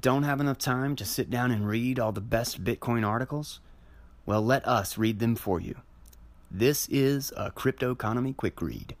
Don't have enough time to sit down and read all the best Bitcoin articles? Well, let us read them for you. This is a Crypto Economy Quick Read.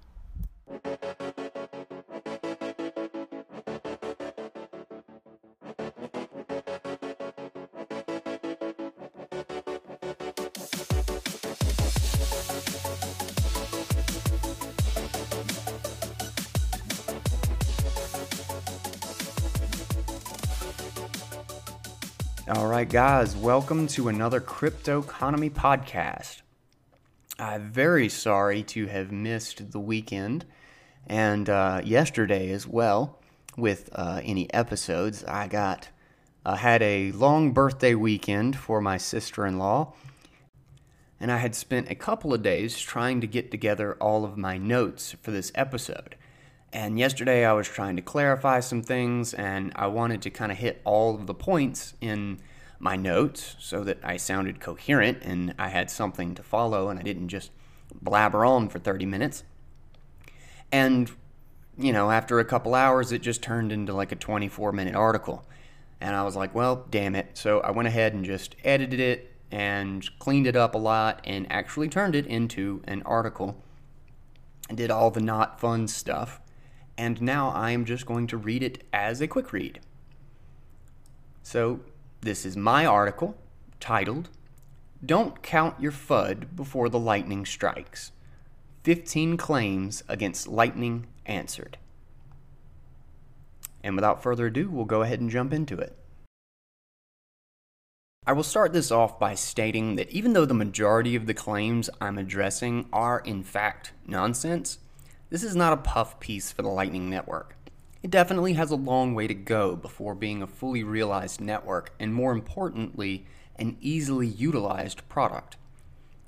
Alright guys, welcome to another Crypto Economy podcast. I'm very sorry to have missed the weekend and yesterday as well with any episodes. I had a long birthday weekend for my sister-in-law, and I had spent a couple of days trying to get together all of my notes for this episode. And yesterday I was trying to clarify some things, and I wanted to kind of hit all of the points in my notes so that I sounded coherent and I had something to follow and I didn't just blabber on for 30 minutes. And, you know, after a couple hours, it just turned into like a 24-minute article. And I was like, well, damn it. So I went ahead and just edited it and cleaned it up a lot and actually turned it into an article and did all the not fun stuff. And now I am just going to read it as a quick read. So this is my article titled, Don't Count Your FUD Before the Lightning Strikes. 15 Claims Against Lightning Answered. And without further ado, we'll go ahead and jump into it. I will start this off by stating that even though the majority of the claims I'm addressing are in fact nonsense, this is not a puff piece for the Lightning Network. It definitely has a long way to go before being a fully realized network, and more importantly, an easily utilized product.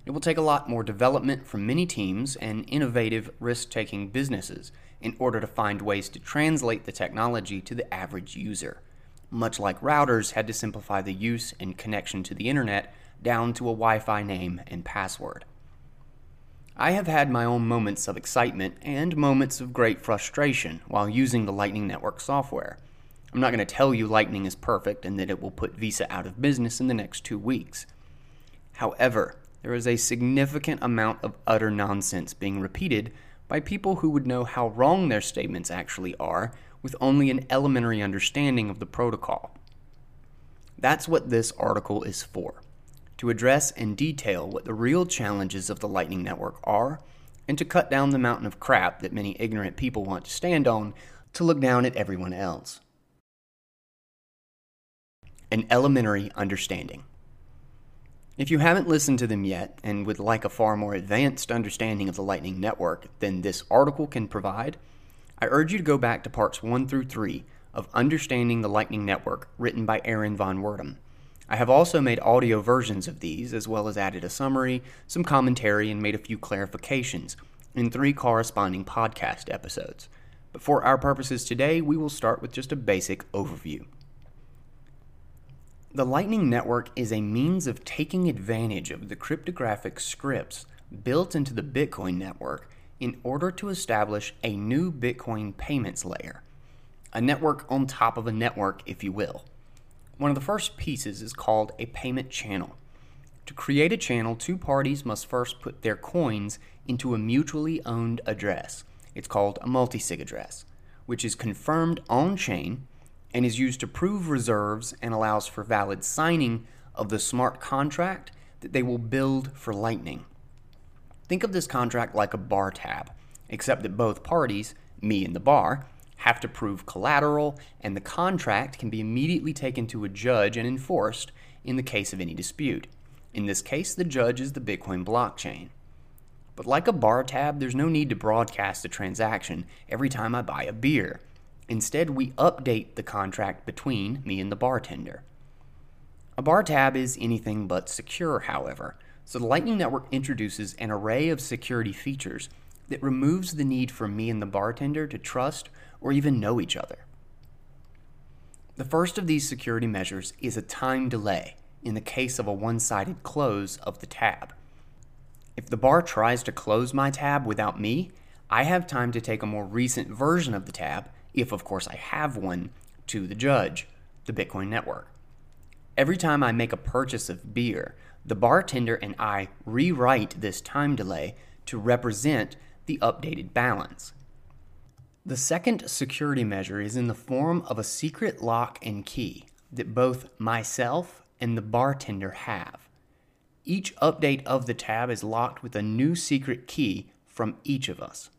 It will take a lot more development from many teams and innovative, risk-taking businesses in order to find ways to translate the technology to the average user, much like routers had to simplify the use and connection to the internet down to a Wi-Fi name and password. I have had my own moments of excitement and moments of great frustration while using the Lightning Network software. I'm not going to tell you Lightning is perfect and that it will put Visa out of business in the next 2 weeks. However, there is a significant amount of utter nonsense being repeated by people who would know how wrong their statements actually are with only an elementary understanding of the protocol. That's what this article is for. To address and detail what the real challenges of the Lightning Network are, and to cut down the mountain of crap that many ignorant people want to stand on to look down at everyone else. An elementary understanding. If you haven't listened to them yet and would like a far more advanced understanding of the Lightning Network than this article can provide, I urge you to go back to parts 1 through 3 of Understanding the Lightning Network, written by Aaron van Wirdum. I have also made audio versions of these, as well as added a summary, some commentary, and made a few clarifications in 3 corresponding podcast episodes. But for our purposes today, we will start with just a basic overview. The Lightning Network is a means of taking advantage of the cryptographic scripts built into the Bitcoin network in order to establish a new Bitcoin payments layer, a network on top of a network, if you will. One of the first pieces is called a payment channel. To create a channel, 2 parties must first put their coins into a mutually owned address. It's called a multisig address, which is confirmed on-chain and is used to prove reserves and allows for valid signing of the smart contract that they will build for Lightning. Think of this contract like a bar tab, except that both parties, me and the bar, have to prove collateral, and the contract can be immediately taken to a judge and enforced in the case of any dispute. In this case, the judge is the Bitcoin blockchain. But like a bar tab, there's no need to broadcast a transaction every time I buy a beer. Instead, we update the contract between me and the bartender. A bar tab is anything but secure, however, so the Lightning Network introduces an array of security features that removes the need for me and the bartender to trust or even know each other. The first of these security measures is a time delay in the case of a one-sided close of the tab. If the bar tries to close my tab without me, I have time to take a more recent version of the tab, if of course I have one, to the judge. the Bitcoin network. Every time I make a purchase of beer, the bartender and I rewrite this time delay to represent the updated balance. The second security measure is in the form of a secret lock and key that both myself and the bartender have. Each update of the tab is locked with a new secret key from each of us.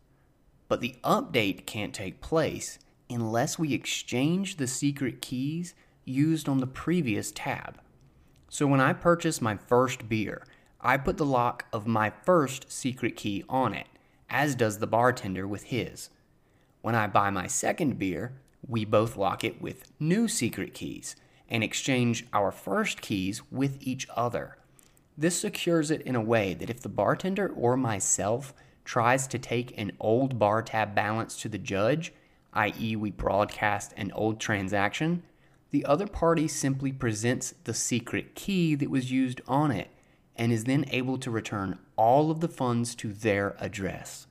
But the update can't take place unless we exchange the secret keys used on the previous tab. So when I purchase my first beer, I put the lock of my first secret key on it, as does the bartender with his. When I buy my second beer, we both lock it with new secret keys and exchange our first keys with each other. This secures it in a way that if the bartender or myself tries to take an old bar tab balance to the judge, i.e. we broadcast an old transaction, the other party simply presents the secret key that was used on it and is then able to return all of the funds to their address.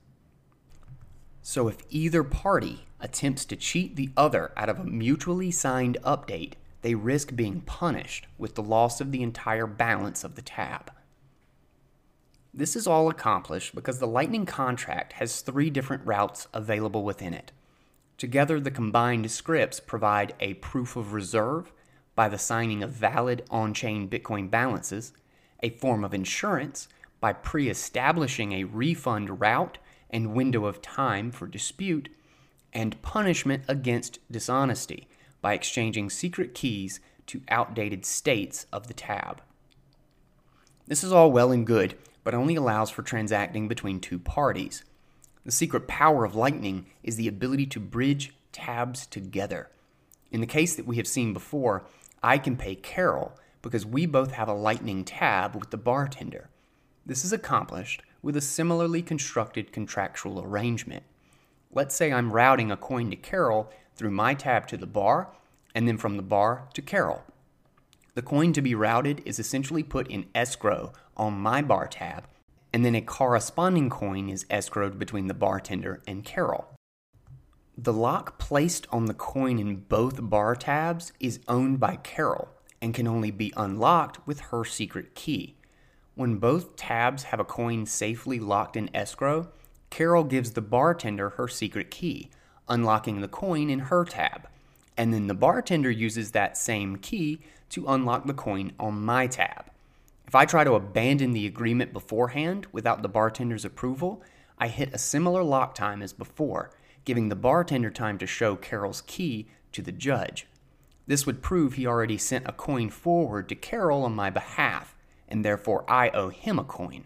So if either party attempts to cheat the other out of a mutually signed update, they risk being punished with the loss of the entire balance of the tab. This is all accomplished because the Lightning contract has 3 different routes available within it. Together, the combined scripts provide a proof of reserve by the signing of valid on-chain Bitcoin balances, a form of insurance by pre-establishing a refund route and window of time for dispute, and punishment against dishonesty by exchanging secret keys to outdated states of the tab. This is all well and good, but only allows for transacting between 2 parties. The secret power of Lightning is the ability to bridge tabs together. In the case that we have seen before, I can pay Carol because we both have a Lightning tab with the bartender. This is accomplished with a similarly constructed contractual arrangement. Let's say I'm routing a coin to Carol through my tab to the bar, and then from the bar to Carol. The coin to be routed is essentially put in escrow on my bar tab, and then a corresponding coin is escrowed between the bartender and Carol. The lock placed on the coin in both bar tabs is owned by Carol and can only be unlocked with her secret key. When both tabs have a coin safely locked in escrow, Carol gives the bartender her secret key, unlocking the coin in her tab, and then the bartender uses that same key to unlock the coin on my tab. If I try to abandon the agreement beforehand without the bartender's approval, I hit a similar lock time as before, giving the bartender time to show Carol's key to the judge. This would prove he already sent a coin forward to Carol on my behalf, and therefore I owe him a coin.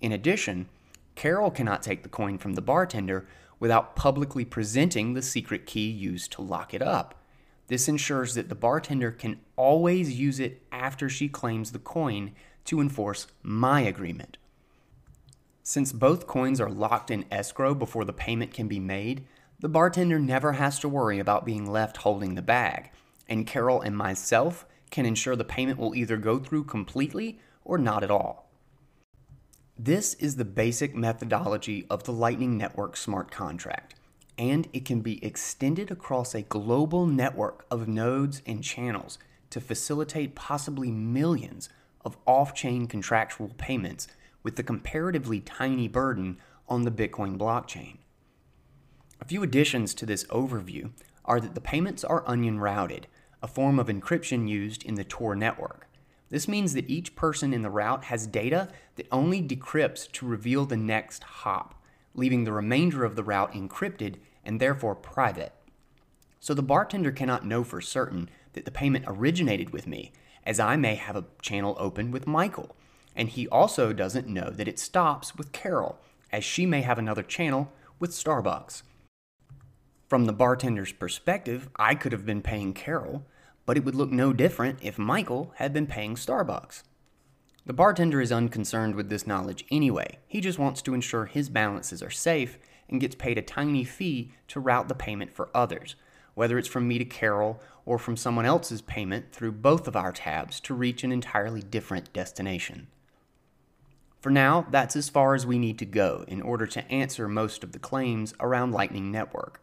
In addition, Carol cannot take the coin from the bartender without publicly presenting the secret key used to lock it up. This ensures that the bartender can always use it after she claims the coin to enforce my agreement. Since both coins are locked in escrow before the payment can be made, the bartender never has to worry about being left holding the bag, and Carol and myself can ensure the payment will either go through completely or not at all. This is the basic methodology of the Lightning Network smart contract, and it can be extended across a global network of nodes and channels to facilitate possibly millions of off-chain contractual payments with the comparatively tiny burden on the Bitcoin blockchain. A few additions to this overview are that the payments are onion routed, a form of encryption used in the Tor network. This means that each person in the route has data that only decrypts to reveal the next hop, leaving the remainder of the route encrypted and therefore private. So the bartender cannot know for certain that the payment originated with me, as I may have a channel open with Michael, and he also doesn't know that it stops with Carol, as she may have another channel with Starbucks. From the bartender's perspective, I could have been paying Carol, but it would look no different if Michael had been paying Starbucks. The bartender is unconcerned with this knowledge anyway. He just wants to ensure his balances are safe and gets paid a tiny fee to route the payment for others, whether it's from me to Carol or from someone else's payment through both of our tabs to reach an entirely different destination. For now, that's as far as we need to go in order to answer most of the claims around Lightning Network.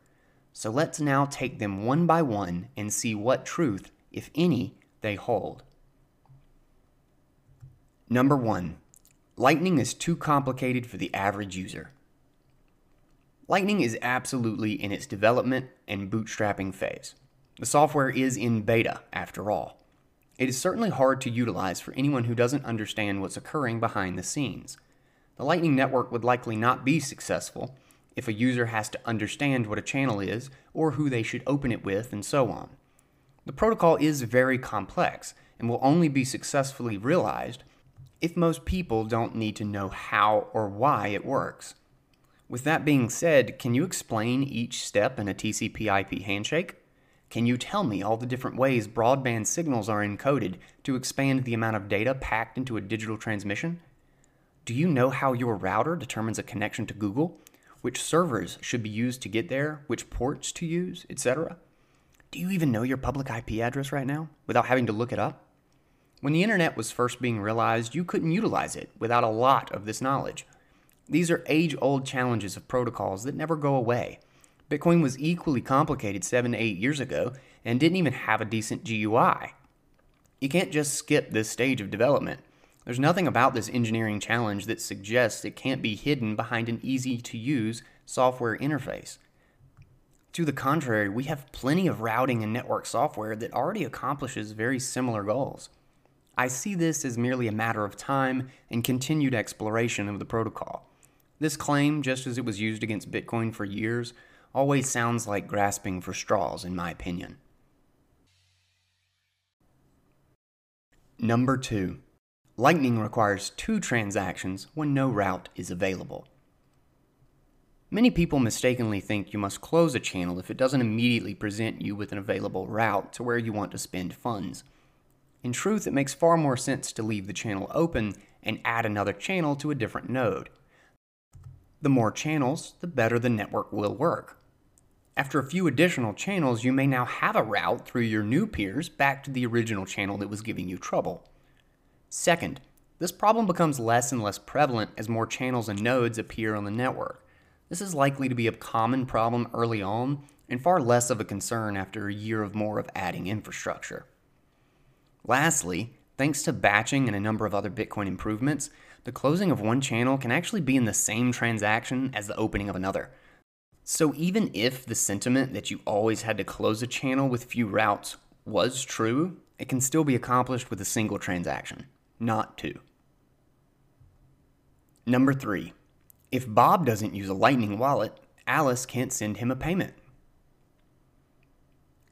So let's now take them one by one and see what truth if any, they hold. Number one, Lightning is too complicated for the average user. Lightning is absolutely in its development and bootstrapping phase. The software is in beta, after all. It is certainly hard to utilize for anyone who doesn't understand what's occurring behind the scenes. The Lightning Network would likely not be successful if a user has to understand what a channel is or who they should open it with and so on. The protocol is very complex and will only be successfully realized if most people don't need to know how or why it works. With that being said, can you explain each step in a TCP/IP handshake? Can you tell me all the different ways broadband signals are encoded to expand the amount of data packed into a digital transmission? Do you know how your router determines a connection to Google? Which servers should be used to get there? Which ports to use, etc.? Do you even know your public IP address right now without having to look it up? When the internet was first being realized, you couldn't utilize it without a lot of this knowledge. These are age-old challenges of protocols that never go away. Bitcoin was equally complicated 7 to 8 years ago and didn't even have a decent GUI. You can't just skip this stage of development. There's nothing about this engineering challenge that suggests it can't be hidden behind an easy-to-use software interface. To the contrary, we have plenty of routing and network software that already accomplishes very similar goals. I see this as merely a matter of time and continued exploration of the protocol. This claim, just as it was used against Bitcoin for years, always sounds like grasping for straws, in my opinion. Number 2. Lightning requires 2 transactions when no route is available. Many people mistakenly think you must close a channel if it doesn't immediately present you with an available route to where you want to spend funds. In truth, it makes far more sense to leave the channel open and add another channel to a different node. The more channels, the better the network will work. After a few additional channels, you may now have a route through your new peers back to the original channel that was giving you trouble. Second, this problem becomes less and less prevalent as more channels and nodes appear on the network. This is likely to be a common problem early on and far less of a concern after a year or more of adding infrastructure. Lastly, thanks to batching and a number of other Bitcoin improvements, the closing of one channel can actually be in the same transaction as the opening of another. So even if the sentiment that you always had to close a channel with few routes was true, it can still be accomplished with a single transaction, not 2. Number 3. If Bob doesn't use a Lightning wallet, Alice can't send him a payment.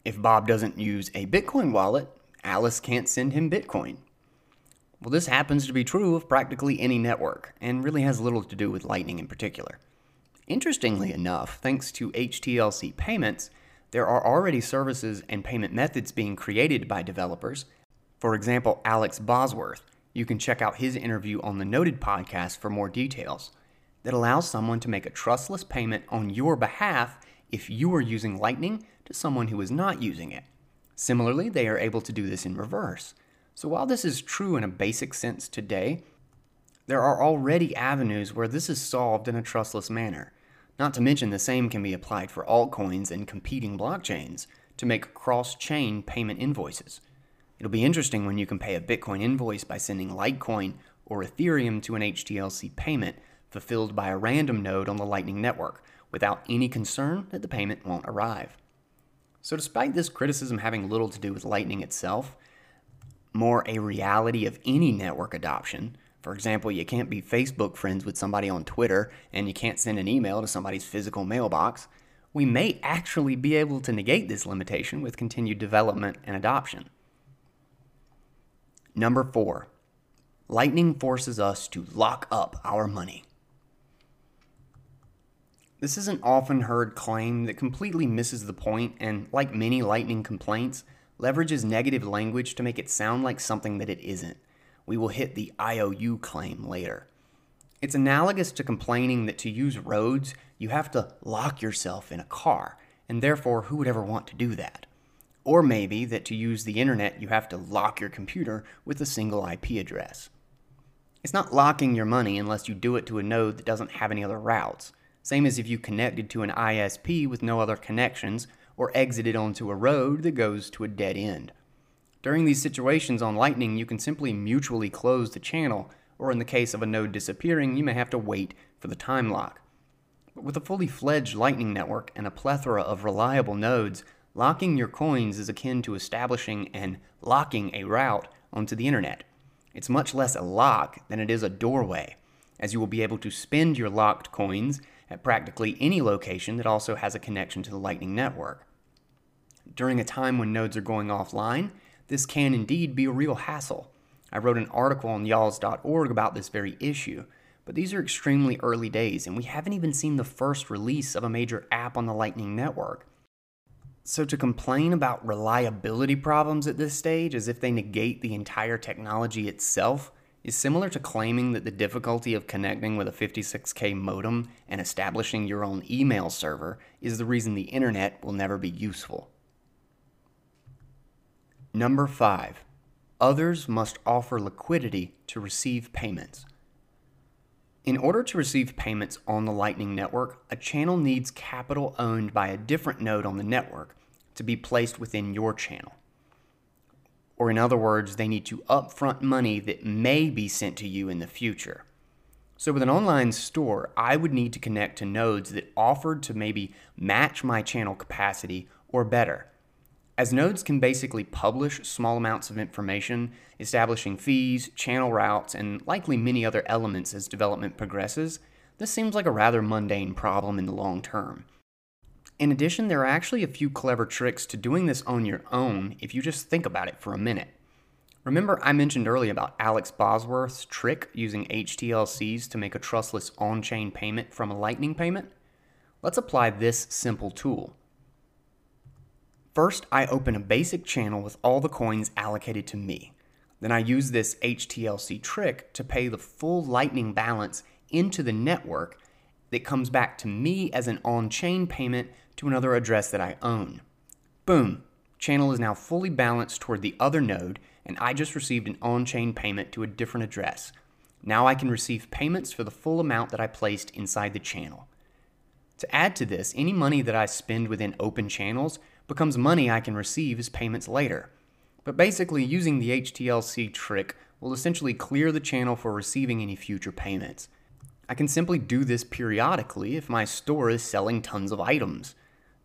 If Bob doesn't use a Bitcoin wallet, Alice can't send him Bitcoin. Well, this happens to be true of practically any network, and really has little to do with Lightning in particular. Interestingly enough, thanks to HTLC payments, there are already services and payment methods being created by developers. For example, Alex Bosworth, you can check out his interview on the Noted podcast for more details, that allows someone to make a trustless payment on your behalf if you are using Lightning to someone who is not using it. Similarly, they are able to do this in reverse. So while this is true in a basic sense today, there are already avenues where this is solved in a trustless manner. Not to mention the same can be applied for altcoins and competing blockchains to make cross-chain payment invoices. It'll be interesting when you can pay a Bitcoin invoice by sending Litecoin or Ethereum to an HTLC payment fulfilled by a random node on the Lightning Network without any concern that the payment won't arrive. So despite this criticism having little to do with Lightning itself, more a reality of any network adoption. For example, you can't be Facebook friends with somebody on Twitter, and you can't send an email to somebody's physical mailbox. We may actually be able to negate this limitation with continued development and adoption. Number 4. Lightning forces us to lock up our money. This is an often heard claim that completely misses the point and, like many Lightning complaints, leverages negative language to make it sound like something that it isn't. We will hit the IOU claim later. It's analogous to complaining that to use roads, you have to lock yourself in a car, and therefore who would ever want to do that? Or maybe that to use the internet, you have to lock your computer with a single IP address. It's not locking your money unless you do it to a node that doesn't have any other routes, same as if you connected to an ISP with no other connections, or exited onto a road that goes to a dead end. During these situations on Lightning, you can simply mutually close the channel, or in the case of a node disappearing, you may have to wait for the time lock. But with a fully fledged Lightning network and a plethora of reliable nodes, locking your coins is akin to establishing and locking a route onto the internet. It's much less a lock than it is a doorway, as you will be able to spend your locked coins at practically any location that also has a connection to the Lightning Network. During a time when nodes are going offline, this can indeed be a real hassle. I wrote an article on yalls.org about this very issue, but these are extremely early days, and we haven't even seen the first release of a major app on the Lightning Network. So to complain about reliability problems at this stage as if they negate the entire technology itself is similar to claiming that the difficulty of connecting with a 56K modem and establishing your own email server is the reason the internet will never be useful. Number 5. Others must offer liquidity to receive payments. In order to receive payments on the Lightning Network, a channel needs capital owned by a different node on the network to be placed within your channel. Or in other words, they need to upfront money that may be sent to you in the future. So with an online store, I would need to connect to nodes that offered to maybe match my channel capacity or better. As nodes can basically publish small amounts of information, establishing fees, channel routes, and likely many other elements as development progresses, this seems like a rather mundane problem in the long term. In addition, there are actually a few clever tricks to doing this on your own if you just think about it for a minute. Remember I mentioned earlier about Alex Bosworth's trick using HTLCs to make a trustless on-chain payment from a Lightning payment? Let's apply this simple tool. First, I open a basic channel with all the coins allocated to me. Then I use this HTLC trick to pay the full Lightning balance into the network that comes back to me as an on-chain payment to another address that I own. Boom! Channel is now fully balanced toward the other node, and I just received an on-chain payment to a different address. Now I can receive payments for the full amount that I placed inside the channel. To add to this, any money that I spend within open channels becomes money I can receive as payments later. But basically, using the HTLC trick will essentially clear the channel for receiving any future payments. I can simply do this periodically if my store is selling tons of items.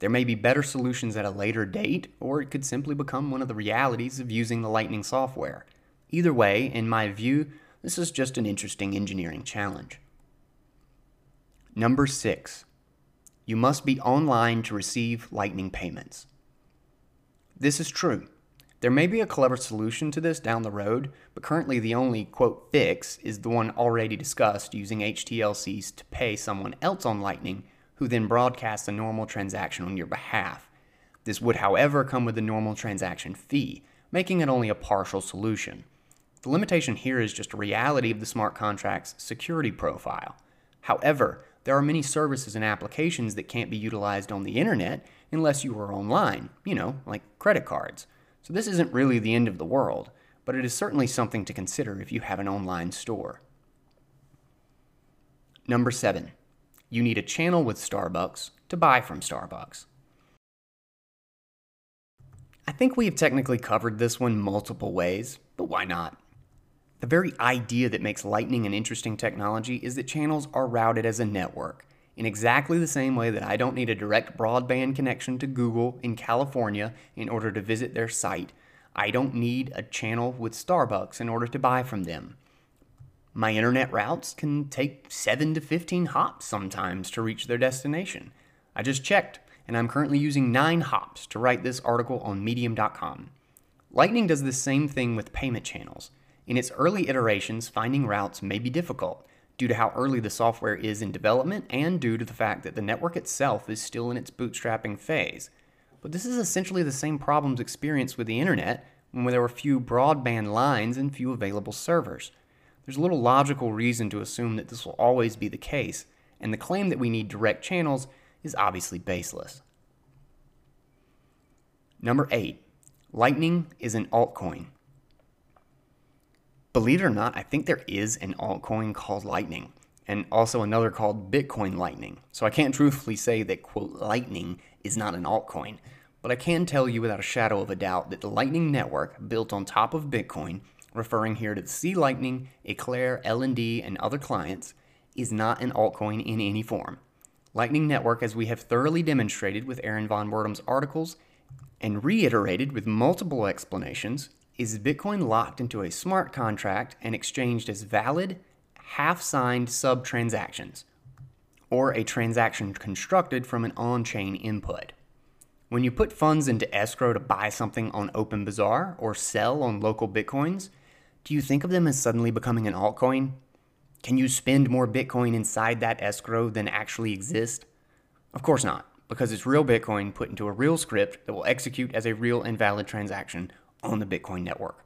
There may be better solutions at a later date, or it could simply become one of the realities of using the Lightning software. Either way, in my view, this is just an interesting engineering challenge. Number 6. You must be online to receive Lightning payments. This is true. There may be a clever solution to this down the road, but currently the only, quote, fix is the one already discussed, using HTLCs to pay someone else on Lightning, who then broadcasts a normal transaction on your behalf. This would, however, come with a normal transaction fee, making it only a partial solution. The limitation here is just a reality of the smart contract's security profile. However, there are many services and applications that can't be utilized on the internet unless you are online, you know, like credit cards. So this isn't really the end of the world, but it is certainly something to consider if you have an online store. Number 7. You need a channel with Starbucks to buy from Starbucks. I think we have technically covered this one multiple ways, but why not? The very idea that makes Lightning an interesting technology is that channels are routed as a network, in exactly the same way that I don't need a direct broadband connection to Google in California in order to visit their site. I don't need a channel with Starbucks in order to buy from them. My internet routes can take 7 to 15 hops sometimes to reach their destination. I just checked, and I'm currently using 9 hops to write this article on Medium.com. Lightning does the same thing with payment channels. In its early iterations, finding routes may be difficult due to how early the software is in development and due to the fact that the network itself is still in its bootstrapping phase. But this is essentially the same problems experienced with the internet when there were few broadband lines and few available servers. There's little logical reason to assume that this will always be the case, and the claim that we need direct channels is obviously baseless. Number 8. Lightning is an altcoin. Believe it or not, I think there is an altcoin called Lightning, and also another called Bitcoin Lightning, so I can't truthfully say that, quote, Lightning is not an altcoin, But I can tell you without a shadow of a doubt that the Lightning Network, built on top of Bitcoin, referring here to the C Lightning, Eclair, LND, and other clients, is not an altcoin in any form. Lightning Network, as we have thoroughly demonstrated with Aaron van Wirdum's articles and reiterated with multiple explanations, is Bitcoin locked into a smart contract and exchanged as valid, half-signed sub-transactions, or a transaction constructed from an on-chain input. When you put funds into escrow to buy something on OpenBazaar or sell on local Bitcoins, do you think of them as suddenly becoming an altcoin? Can you spend more Bitcoin inside that escrow than actually exist? Of course not, because it's real Bitcoin put into a real script that will execute as a real and valid transaction on the Bitcoin network.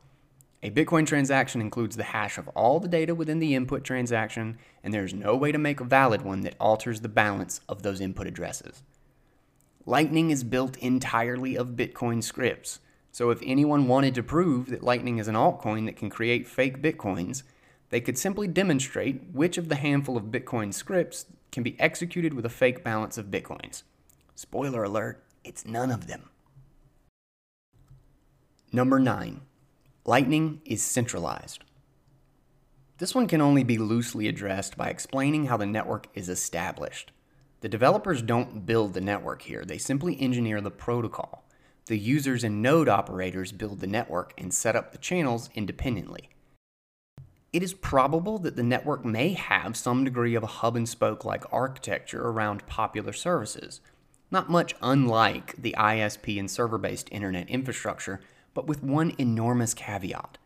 A Bitcoin transaction includes the hash of all the data within the input transaction, and there is no way to make a valid one that alters the balance of those input addresses. Lightning is built entirely of Bitcoin scripts, so if anyone wanted to prove that Lightning is an altcoin that can create fake Bitcoins, they could simply demonstrate which of the handful of Bitcoin scripts can be executed with a fake balance of Bitcoins. Spoiler alert, it's none of them. Number 9. Lightning is centralized. This one can only be loosely addressed by explaining how the network is established. The developers don't build the network here, they simply engineer the protocol. The users and node operators build the network and set up the channels independently. It is probable that the network may have some degree of a hub-and-spoke-like architecture around popular services, not much unlike the ISP and server-based internet infrastructure, but with one enormous caveat.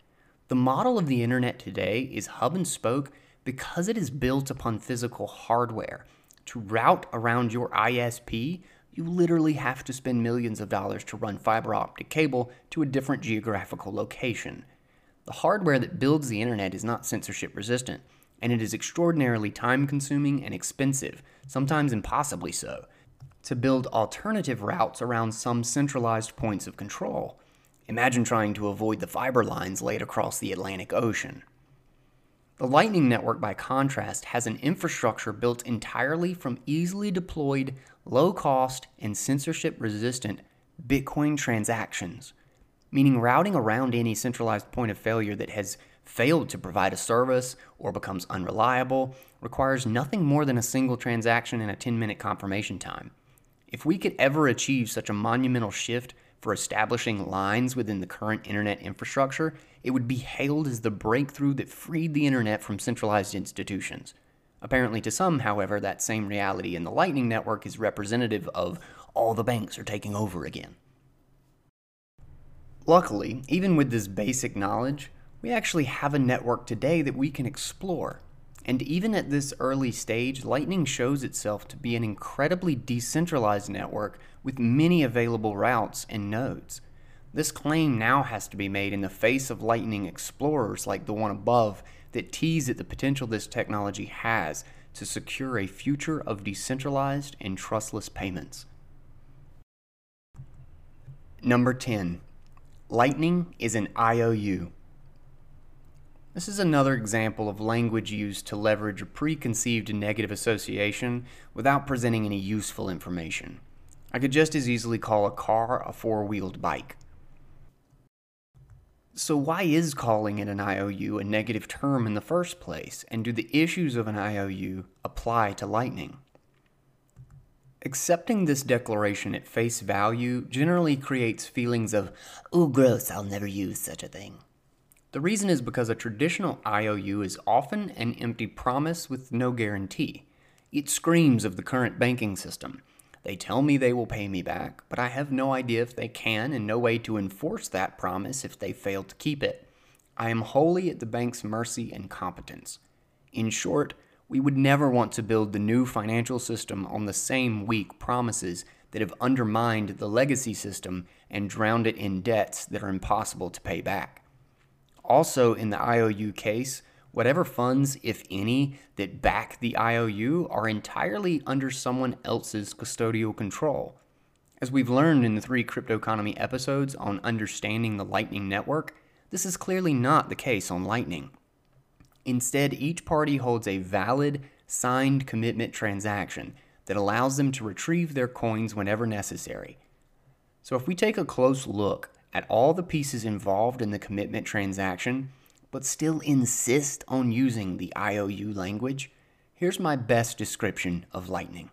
The model of the internet today is hub-and-spoke because it is built upon physical hardware. To route around your ISP, you literally have to spend millions of dollars to run fiber optic cable to a different geographical location. The hardware that builds the internet is not censorship resistant, and it is extraordinarily time-consuming and expensive, sometimes impossibly so, to build alternative routes around some centralized points of control. Imagine trying to avoid the fiber lines laid across the Atlantic Ocean. The Lightning Network, by contrast, has an infrastructure built entirely from easily deployed, low-cost, and censorship-resistant Bitcoin transactions, meaning routing around any centralized point of failure that has failed to provide a service or becomes unreliable requires nothing more than a single transaction and a 10-minute confirmation time. If we could ever achieve such a monumental shift for establishing lines within the current internet infrastructure, it would be hailed as the breakthrough that freed the internet from centralized institutions. Apparently to some, however, that same reality in the Lightning Network is representative of all the banks are taking over again. Luckily, even with this basic knowledge, we actually have a network today that we can explore. And even at this early stage, Lightning shows itself to be an incredibly decentralized network with many available routes and nodes. This claim now has to be made in the face of Lightning explorers like the one above that tease at the potential this technology has to secure a future of decentralized and trustless payments. Number 10. Lightning is an IOU. This is another example of language used to leverage a preconceived negative association without presenting any useful information. I could just as easily call a car a four-wheeled bike. So why is calling it an IOU a negative term in the first place, and do the issues of an IOU apply to Lightning? Accepting this declaration at face value generally creates feelings of, "Ooh, gross, I'll never use such a thing." The reason is because a traditional IOU is often an empty promise with no guarantee. It screams of the current banking system. They tell me they will pay me back, but I have no idea if they can and no way to enforce that promise if they fail to keep it. I am wholly at the bank's mercy and competence. In short, we would never want to build the new financial system on the same weak promises that have undermined the legacy system and drowned it in debts that are impossible to pay back. Also, in the IOU case, whatever funds, if any, that back the IOU are entirely under someone else's custodial control. As we've learned in the 3 Crypto Economy episodes on understanding the Lightning Network, this is clearly not the case on Lightning. Instead, each party holds a valid, signed commitment transaction that allows them to retrieve their coins whenever necessary. So if we take a close look at all the pieces involved in the commitment transaction, but still insist on using the IOU language, here's my best description of Lightning.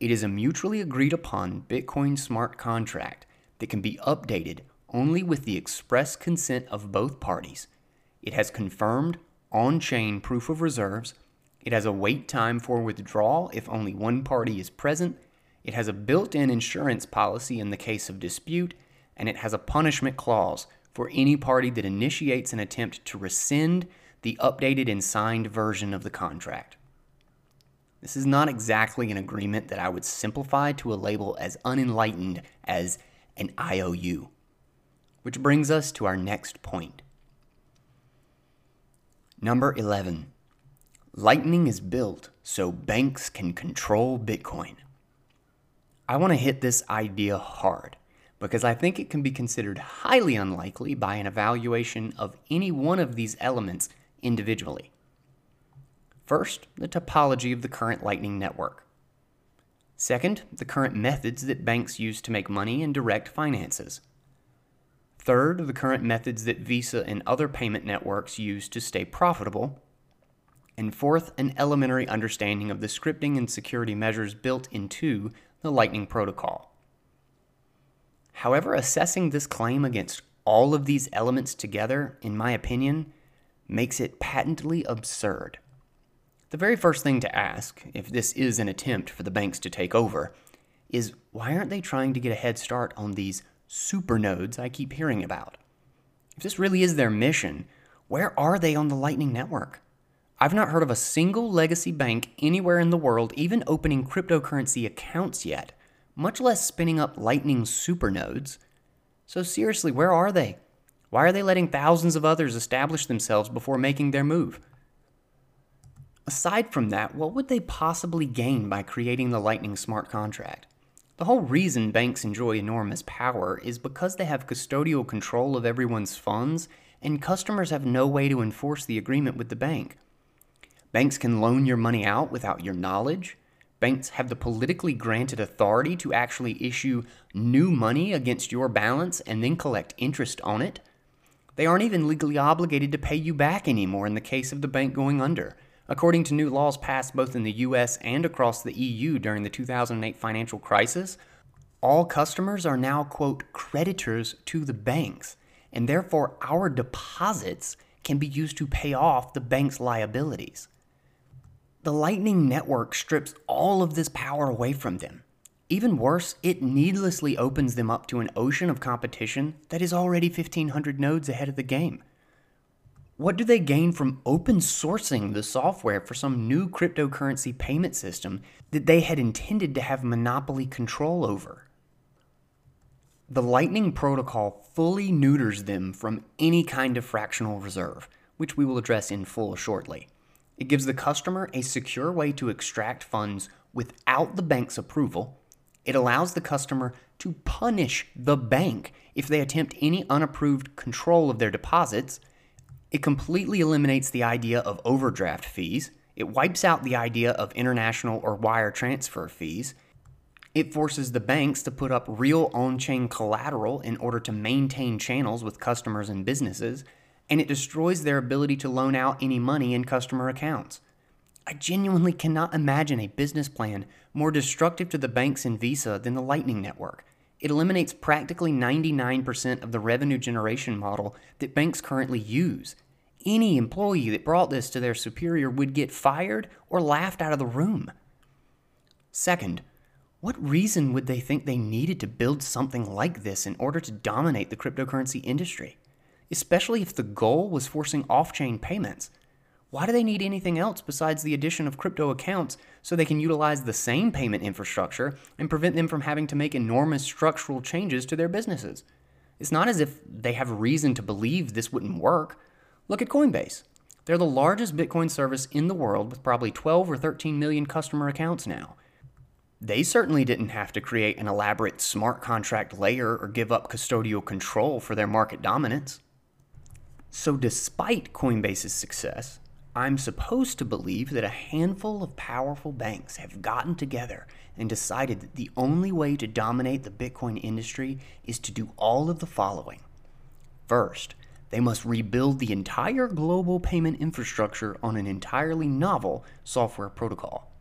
It is a mutually agreed upon Bitcoin smart contract that can be updated only with the express consent of both parties. It has confirmed on-chain proof of reserves. It has a wait time for withdrawal if only one party is present. It has a built-in insurance policy in the case of dispute, and it has a punishment clause for any party that initiates an attempt to rescind the updated and signed version of the contract. This is not exactly an agreement that I would simplify to a label as unenlightened as an IOU. Which brings us to our next point. Number 11. Lightning is built so banks can control Bitcoin. I want to hit this idea hard because I think it can be considered highly unlikely by an evaluation of any one of these elements individually. First, the topology of the current Lightning Network. Second, the current methods that banks use to make money and direct finances. Third, the current methods that Visa and other payment networks use to stay profitable. And fourth, an elementary understanding of the scripting and security measures built into the Lightning protocol. However, assessing this claim against all of these elements together, in my opinion, makes it patently absurd. The very first thing to ask, if this is an attempt for the banks to take over, is why aren't they trying to get a head start on these supernodes I keep hearing about? If this really is their mission, where are they on the Lightning Network? I've not heard of a single legacy bank anywhere in the world even opening cryptocurrency accounts yet, much less spinning up Lightning supernodes. So seriously, where are they? Why are they letting thousands of others establish themselves before making their move? Aside from that, what would they possibly gain by creating the Lightning smart contract? The whole reason banks enjoy enormous power is because they have custodial control of everyone's funds, and customers have no way to enforce the agreement with the bank. Banks can loan your money out without your knowledge. Banks have the politically granted authority to actually issue new money against your balance and then collect interest on it. They aren't even legally obligated to pay you back anymore in the case of the bank going under, according to new laws passed both in the US and across the EU during the 2008 financial crisis. All customers are now, quote, creditors to the banks, and therefore our deposits can be used to pay off the bank's liabilities. The Lightning Network strips all of this power away from them. Even worse, it needlessly opens them up to an ocean of competition that is already 1,500 nodes ahead of the game. What do they gain from open sourcing the software for some new cryptocurrency payment system that they had intended to have monopoly control over? The Lightning protocol fully neuters them from any kind of fractional reserve, which we will address in full shortly. It gives the customer a secure way to extract funds without the bank's approval. It allows the customer to punish the bank if they attempt any unapproved control of their deposits. It completely eliminates the idea of overdraft fees. It wipes out the idea of international or wire transfer fees. It forces the banks to put up real on-chain collateral in order to maintain channels with customers and businesses, and it destroys their ability to loan out any money in customer accounts. I genuinely cannot imagine a business plan more destructive to the banks and Visa than the Lightning Network. It eliminates practically 99% of the revenue generation model that banks currently use. Any employee that brought this to their superior would get fired or laughed out of the room. Second, what reason would they think they needed to build something like this in order to dominate the cryptocurrency industry, especially if the goal was forcing off-chain payments? Why do they need anything else besides the addition of crypto accounts so they can utilize the same payment infrastructure and prevent them from having to make enormous structural changes to their businesses? It's not as if they have reason to believe this wouldn't work. Look at Coinbase. They're the largest Bitcoin service in the world with probably 12 or 13 million customer accounts now. They certainly didn't have to create an elaborate smart contract layer or give up custodial control for their market dominance. So despite Coinbase's success, I'm supposed to believe that a handful of powerful banks have gotten together and decided that the only way to dominate the Bitcoin industry is to do all of the following. First, they must rebuild the entire global payment infrastructure on an entirely novel software protocol.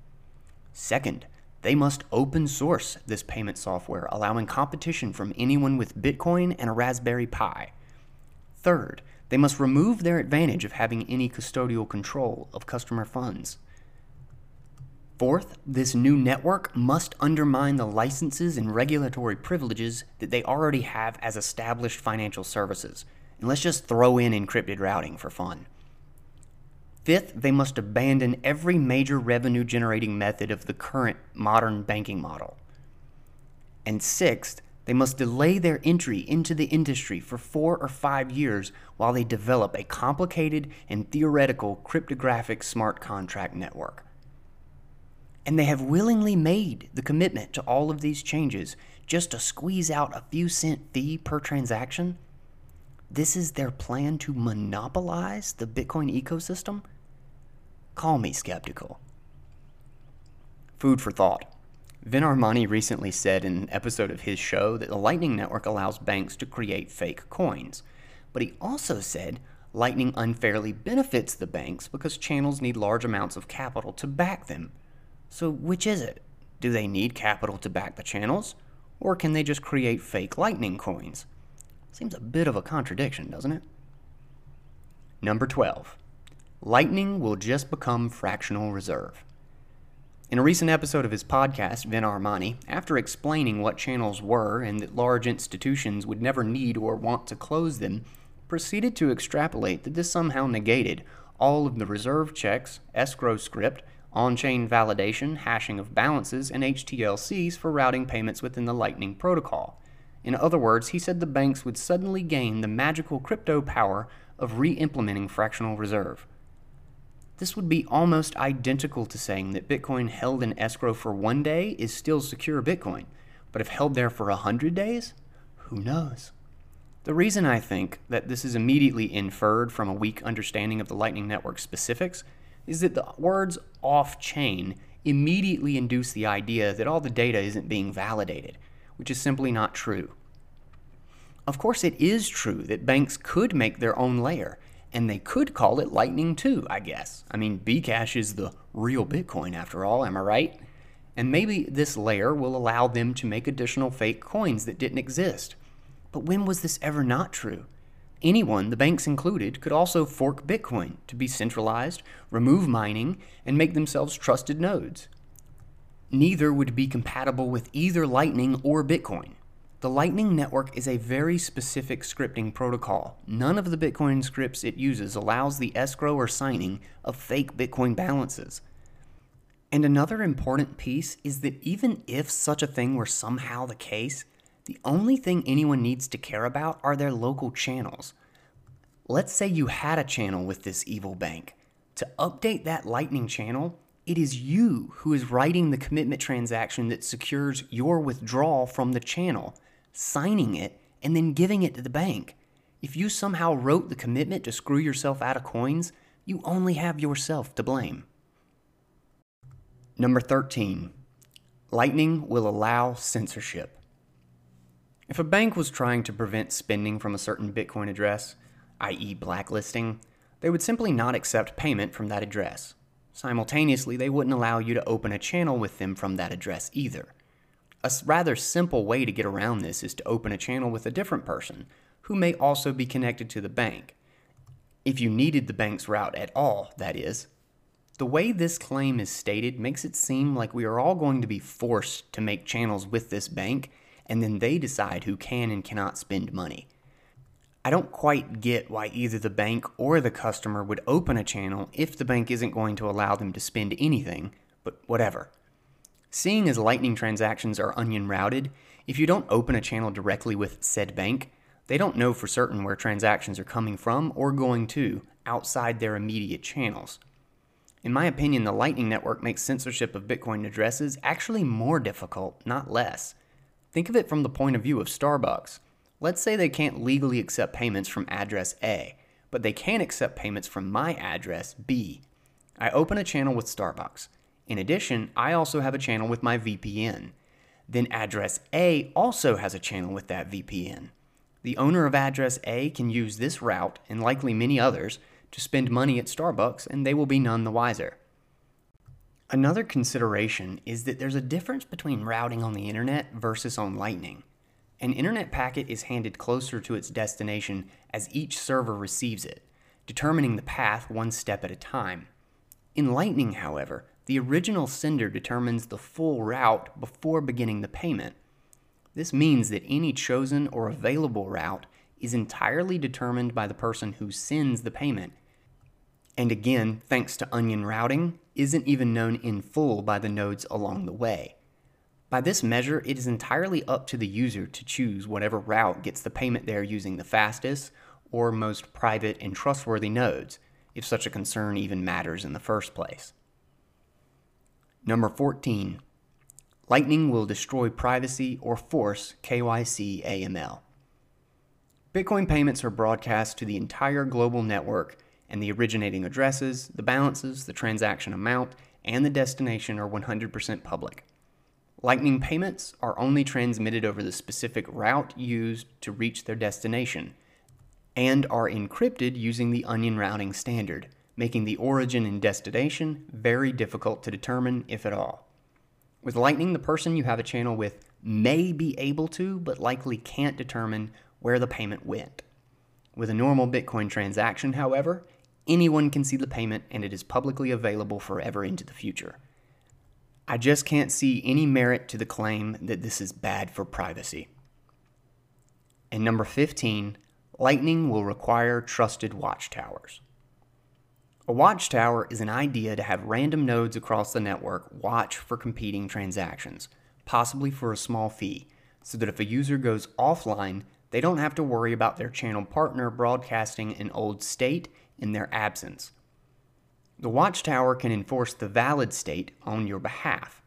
Second, they must open source this payment software, allowing competition from anyone with Bitcoin and a Raspberry Pi. Third, they must remove their advantage of having any custodial control of customer funds. Fourth, this new network must undermine the licenses and regulatory privileges that they already have as established financial services. And let's just throw in encrypted routing for fun. Fifth, they must abandon every major revenue-generating method of the current modern banking model. And sixth, they must delay their entry into the industry for 4 or 5 years while they develop a complicated and theoretical cryptographic smart contract network. And they have willingly made the commitment to all of these changes just to squeeze out a few cent fee per transaction? This is their plan to monopolize the Bitcoin ecosystem? Call me skeptical. Food for thought. Vin Armani recently said in an episode of his show that the Lightning Network allows banks to create fake coins. But he also said Lightning unfairly benefits the banks because channels need large amounts of capital to back them. So which is it? Do they need capital to back the channels? Or can they just create fake Lightning coins? Seems a bit of a contradiction, doesn't it? Number 12. Lightning will just become fractional reserve. In a recent episode of his podcast, Vin Armani, after explaining what channels were and that large institutions would never need or want to close them, proceeded to extrapolate that this somehow negated all of the reserve checks, escrow script, on-chain validation, hashing of balances, and HTLCs for routing payments within the Lightning protocol. In other words, he said the banks would suddenly gain the magical crypto power of re-implementing fractional reserve. This would be almost identical to saying that Bitcoin held in escrow for 1 day is still secure Bitcoin, but if held there for 100 days, who knows? The reason I think that this is immediately inferred from a weak understanding of the Lightning Network specifics is that the words off-chain immediately induce the idea that all the data isn't being validated, which is simply not true. Of course, it is true that banks could make their own layer, and they could call it Lightning 2, I guess. I mean, Bcash is the real Bitcoin after all, am I right? And maybe this layer will allow them to make additional fake coins that didn't exist. But when was this ever not true? Anyone, the banks included, could also fork Bitcoin to be centralized, remove mining, and make themselves trusted nodes. Neither would be compatible with either Lightning or Bitcoin. The Lightning Network is a very specific scripting protocol. None of the Bitcoin scripts it uses allows the escrow or signing of fake Bitcoin balances. And another important piece is that even if such a thing were somehow the case, the only thing anyone needs to care about are their local channels. Let's say you had a channel with this evil bank. To update that Lightning channel, it is you who is writing the commitment transaction that secures your withdrawal from the channel, signing it, and then giving it to the bank. If you somehow wrote the commitment to screw yourself out of coins, you only have yourself to blame. Number 13. Lightning will allow censorship. If a bank was trying to prevent spending from a certain Bitcoin address, i.e. blacklisting, they would simply not accept payment from that address. Simultaneously, they wouldn't allow you to open a channel with them from that address either. A rather simple way to get around this is to open a channel with a different person, who may also be connected to the bank, if you needed the bank's route at all, that is. The way this claim is stated makes it seem like we are all going to be forced to make channels with this bank, and then they decide who can and cannot spend money. I don't quite get why either the bank or the customer would open a channel if the bank isn't going to allow them to spend anything, but whatever. Seeing as Lightning transactions are onion routed, if you don't open a channel directly with said bank, they don't know for certain where transactions are coming from or going to outside their immediate channels. In my opinion, the Lightning Network makes censorship of Bitcoin addresses actually more difficult, not less. Think of it from the point of view of Starbucks. Let's say they can't legally accept payments from address A, but they can accept payments from my address B. I open a channel with Starbucks. In addition, I also have a channel with my VPN. Then address A also has a channel with that VPN. The owner of address A can use this route, and likely many others, to spend money at Starbucks, and they will be none the wiser. Another consideration is that there's a difference between routing on the internet versus on Lightning. An internet packet is handed closer to its destination as each server receives it, determining the path one step at a time. In Lightning, however, the original sender determines the full route before beginning the payment. This means that any chosen or available route is entirely determined by the person who sends the payment, and again, thanks to onion routing, isn't even known in full by the nodes along the way. By this measure, it is entirely up to the user to choose whatever route gets the payment they are using the fastest or most private and trustworthy nodes, if such a concern even matters in the first place. Number 14. Lightning will destroy privacy or force KYC AML. Bitcoin payments are broadcast to the entire global network, and the originating addresses, the balances, the transaction amount, and the destination are 100% public. Lightning payments are only transmitted over the specific route used to reach their destination, and are encrypted using the onion routing standard, making the origin and destination very difficult to determine, if at all. With Lightning, the person you have a channel with may be able to, but likely can't determine where the payment went. With a normal Bitcoin transaction, however, anyone can see the payment, and it is publicly available forever into the future. I just can't see any merit to the claim that this is bad for privacy. And number 15, Lightning will require trusted watchtowers. A watchtower is an idea to have random nodes across the network watch for competing transactions, possibly for a small fee, so that if a user goes offline, they don't have to worry about their channel partner broadcasting an old state in their absence. The watchtower can enforce the valid state on your behalf.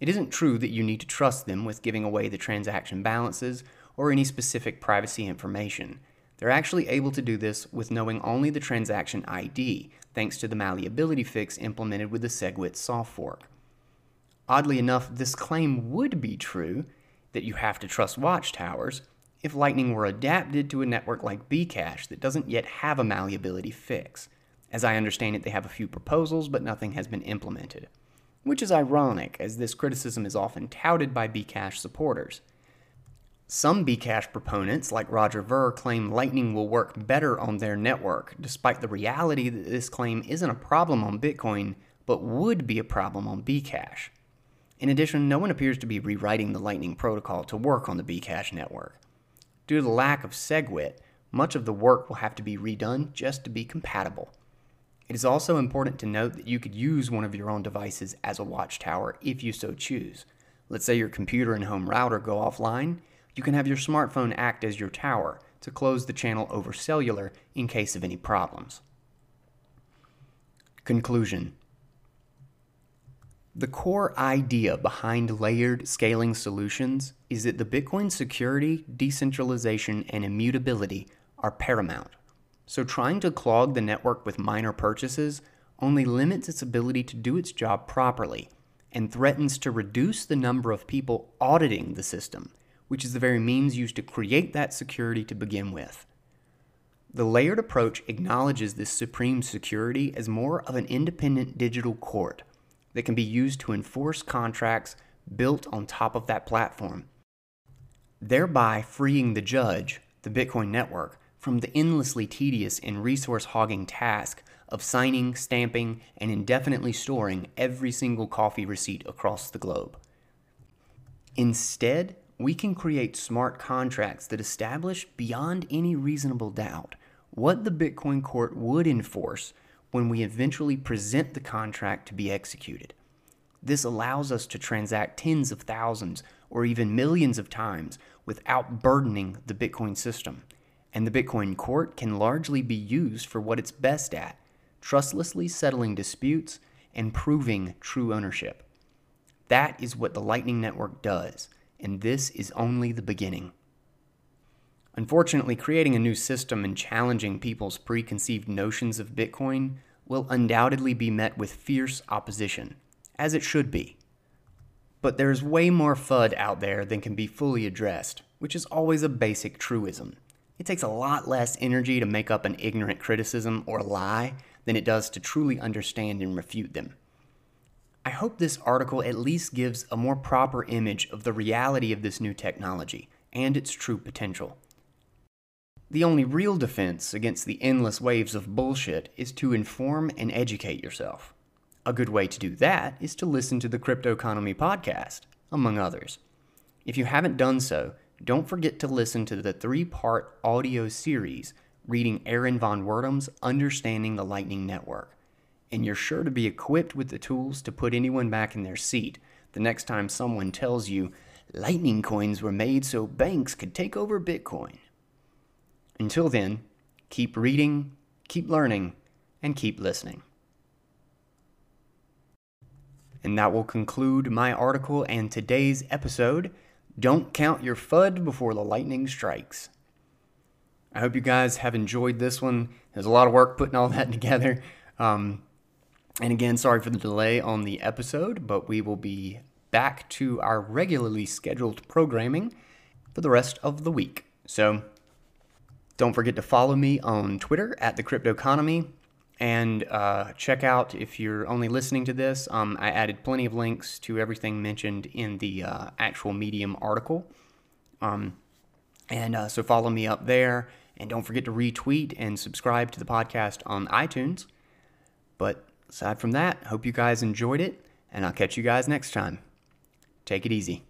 It isn't true that you need to trust them with giving away the transaction balances or any specific privacy information. They're actually able to do this with knowing only the transaction ID, thanks to the malleability fix implemented with the SegWit soft fork. Oddly enough, this claim would be true that you have to trust watchtowers, if Lightning were adapted to a network like Bcash that doesn't yet have a malleability fix. As I understand it, they have a few proposals, but nothing has been implemented. Which is ironic, as this criticism is often touted by Bcash supporters. Some Bcash proponents, like Roger Ver, claim Lightning will work better on their network, despite the reality that this claim isn't a problem on Bitcoin, but would be a problem on Bcash. In addition, no one appears to be rewriting the Lightning protocol to work on the Bcash network. Due to the lack of SegWit, much of the work will have to be redone just to be compatible. It is also important to note that you could use one of your own devices as a watchtower if you so choose. Let's say your computer and home router go offline, you can have your smartphone act as your tower to close the channel over cellular in case of any problems. Conclusion. The core idea behind layered scaling solutions is that the Bitcoin security, decentralization, and immutability are paramount. So trying to clog the network with minor purchases only limits its ability to do its job properly and threatens to reduce the number of people auditing the system, which is the very means used to create that security to begin with. The layered approach acknowledges this supreme security as more of an independent digital court that can be used to enforce contracts built on top of that platform, thereby freeing the judge, the Bitcoin network, from the endlessly tedious and resource-hogging task of signing, stamping, and indefinitely storing every single coffee receipt across the globe. Instead, we can create smart contracts that establish beyond any reasonable doubt what the Bitcoin court would enforce when we eventually present the contract to be executed. This allows us to transact tens of thousands or even millions of times without burdening the Bitcoin system, and the Bitcoin court can largely be used for what it's best at, trustlessly settling disputes and proving true ownership. That is what the Lightning Network does, and this is only the beginning. Unfortunately, creating a new system and challenging people's preconceived notions of Bitcoin will undoubtedly be met with fierce opposition, as it should be. But there is way more FUD out there than can be fully addressed, which is always a basic truism. It takes a lot less energy to make up an ignorant criticism or lie than it does to truly understand and refute them. I hope this article at least gives a more proper image of the reality of this new technology and its true potential. The only real defense against the endless waves of bullshit is to inform and educate yourself. A good way to do that is to listen to the Crypto Economy podcast, among others. If you haven't done so, don't forget to listen to the three-part audio series reading Aaron van Wirdum's Understanding the Lightning Network. And you're sure to be equipped with the tools to put anyone back in their seat the next time someone tells you, Lightning coins were made so banks could take over Bitcoin. Until then, keep reading, keep learning, and keep listening. And that will conclude my article and today's episode. Don't count your FUD before the lightning strikes. I hope you guys have enjoyed this one. There's a lot of work putting all that together. And again, sorry for the delay on the episode, but we will be back to our regularly scheduled programming for the rest of the week. So don't forget to follow me on Twitter at The Crypto Economy, and check out, if you're only listening to this, I added plenty of links to everything mentioned in the actual Medium article. So follow me up there, and don't forget to retweet and subscribe to the podcast on iTunes. But aside from that, hope you guys enjoyed it, and I'll catch you guys next time. Take it easy.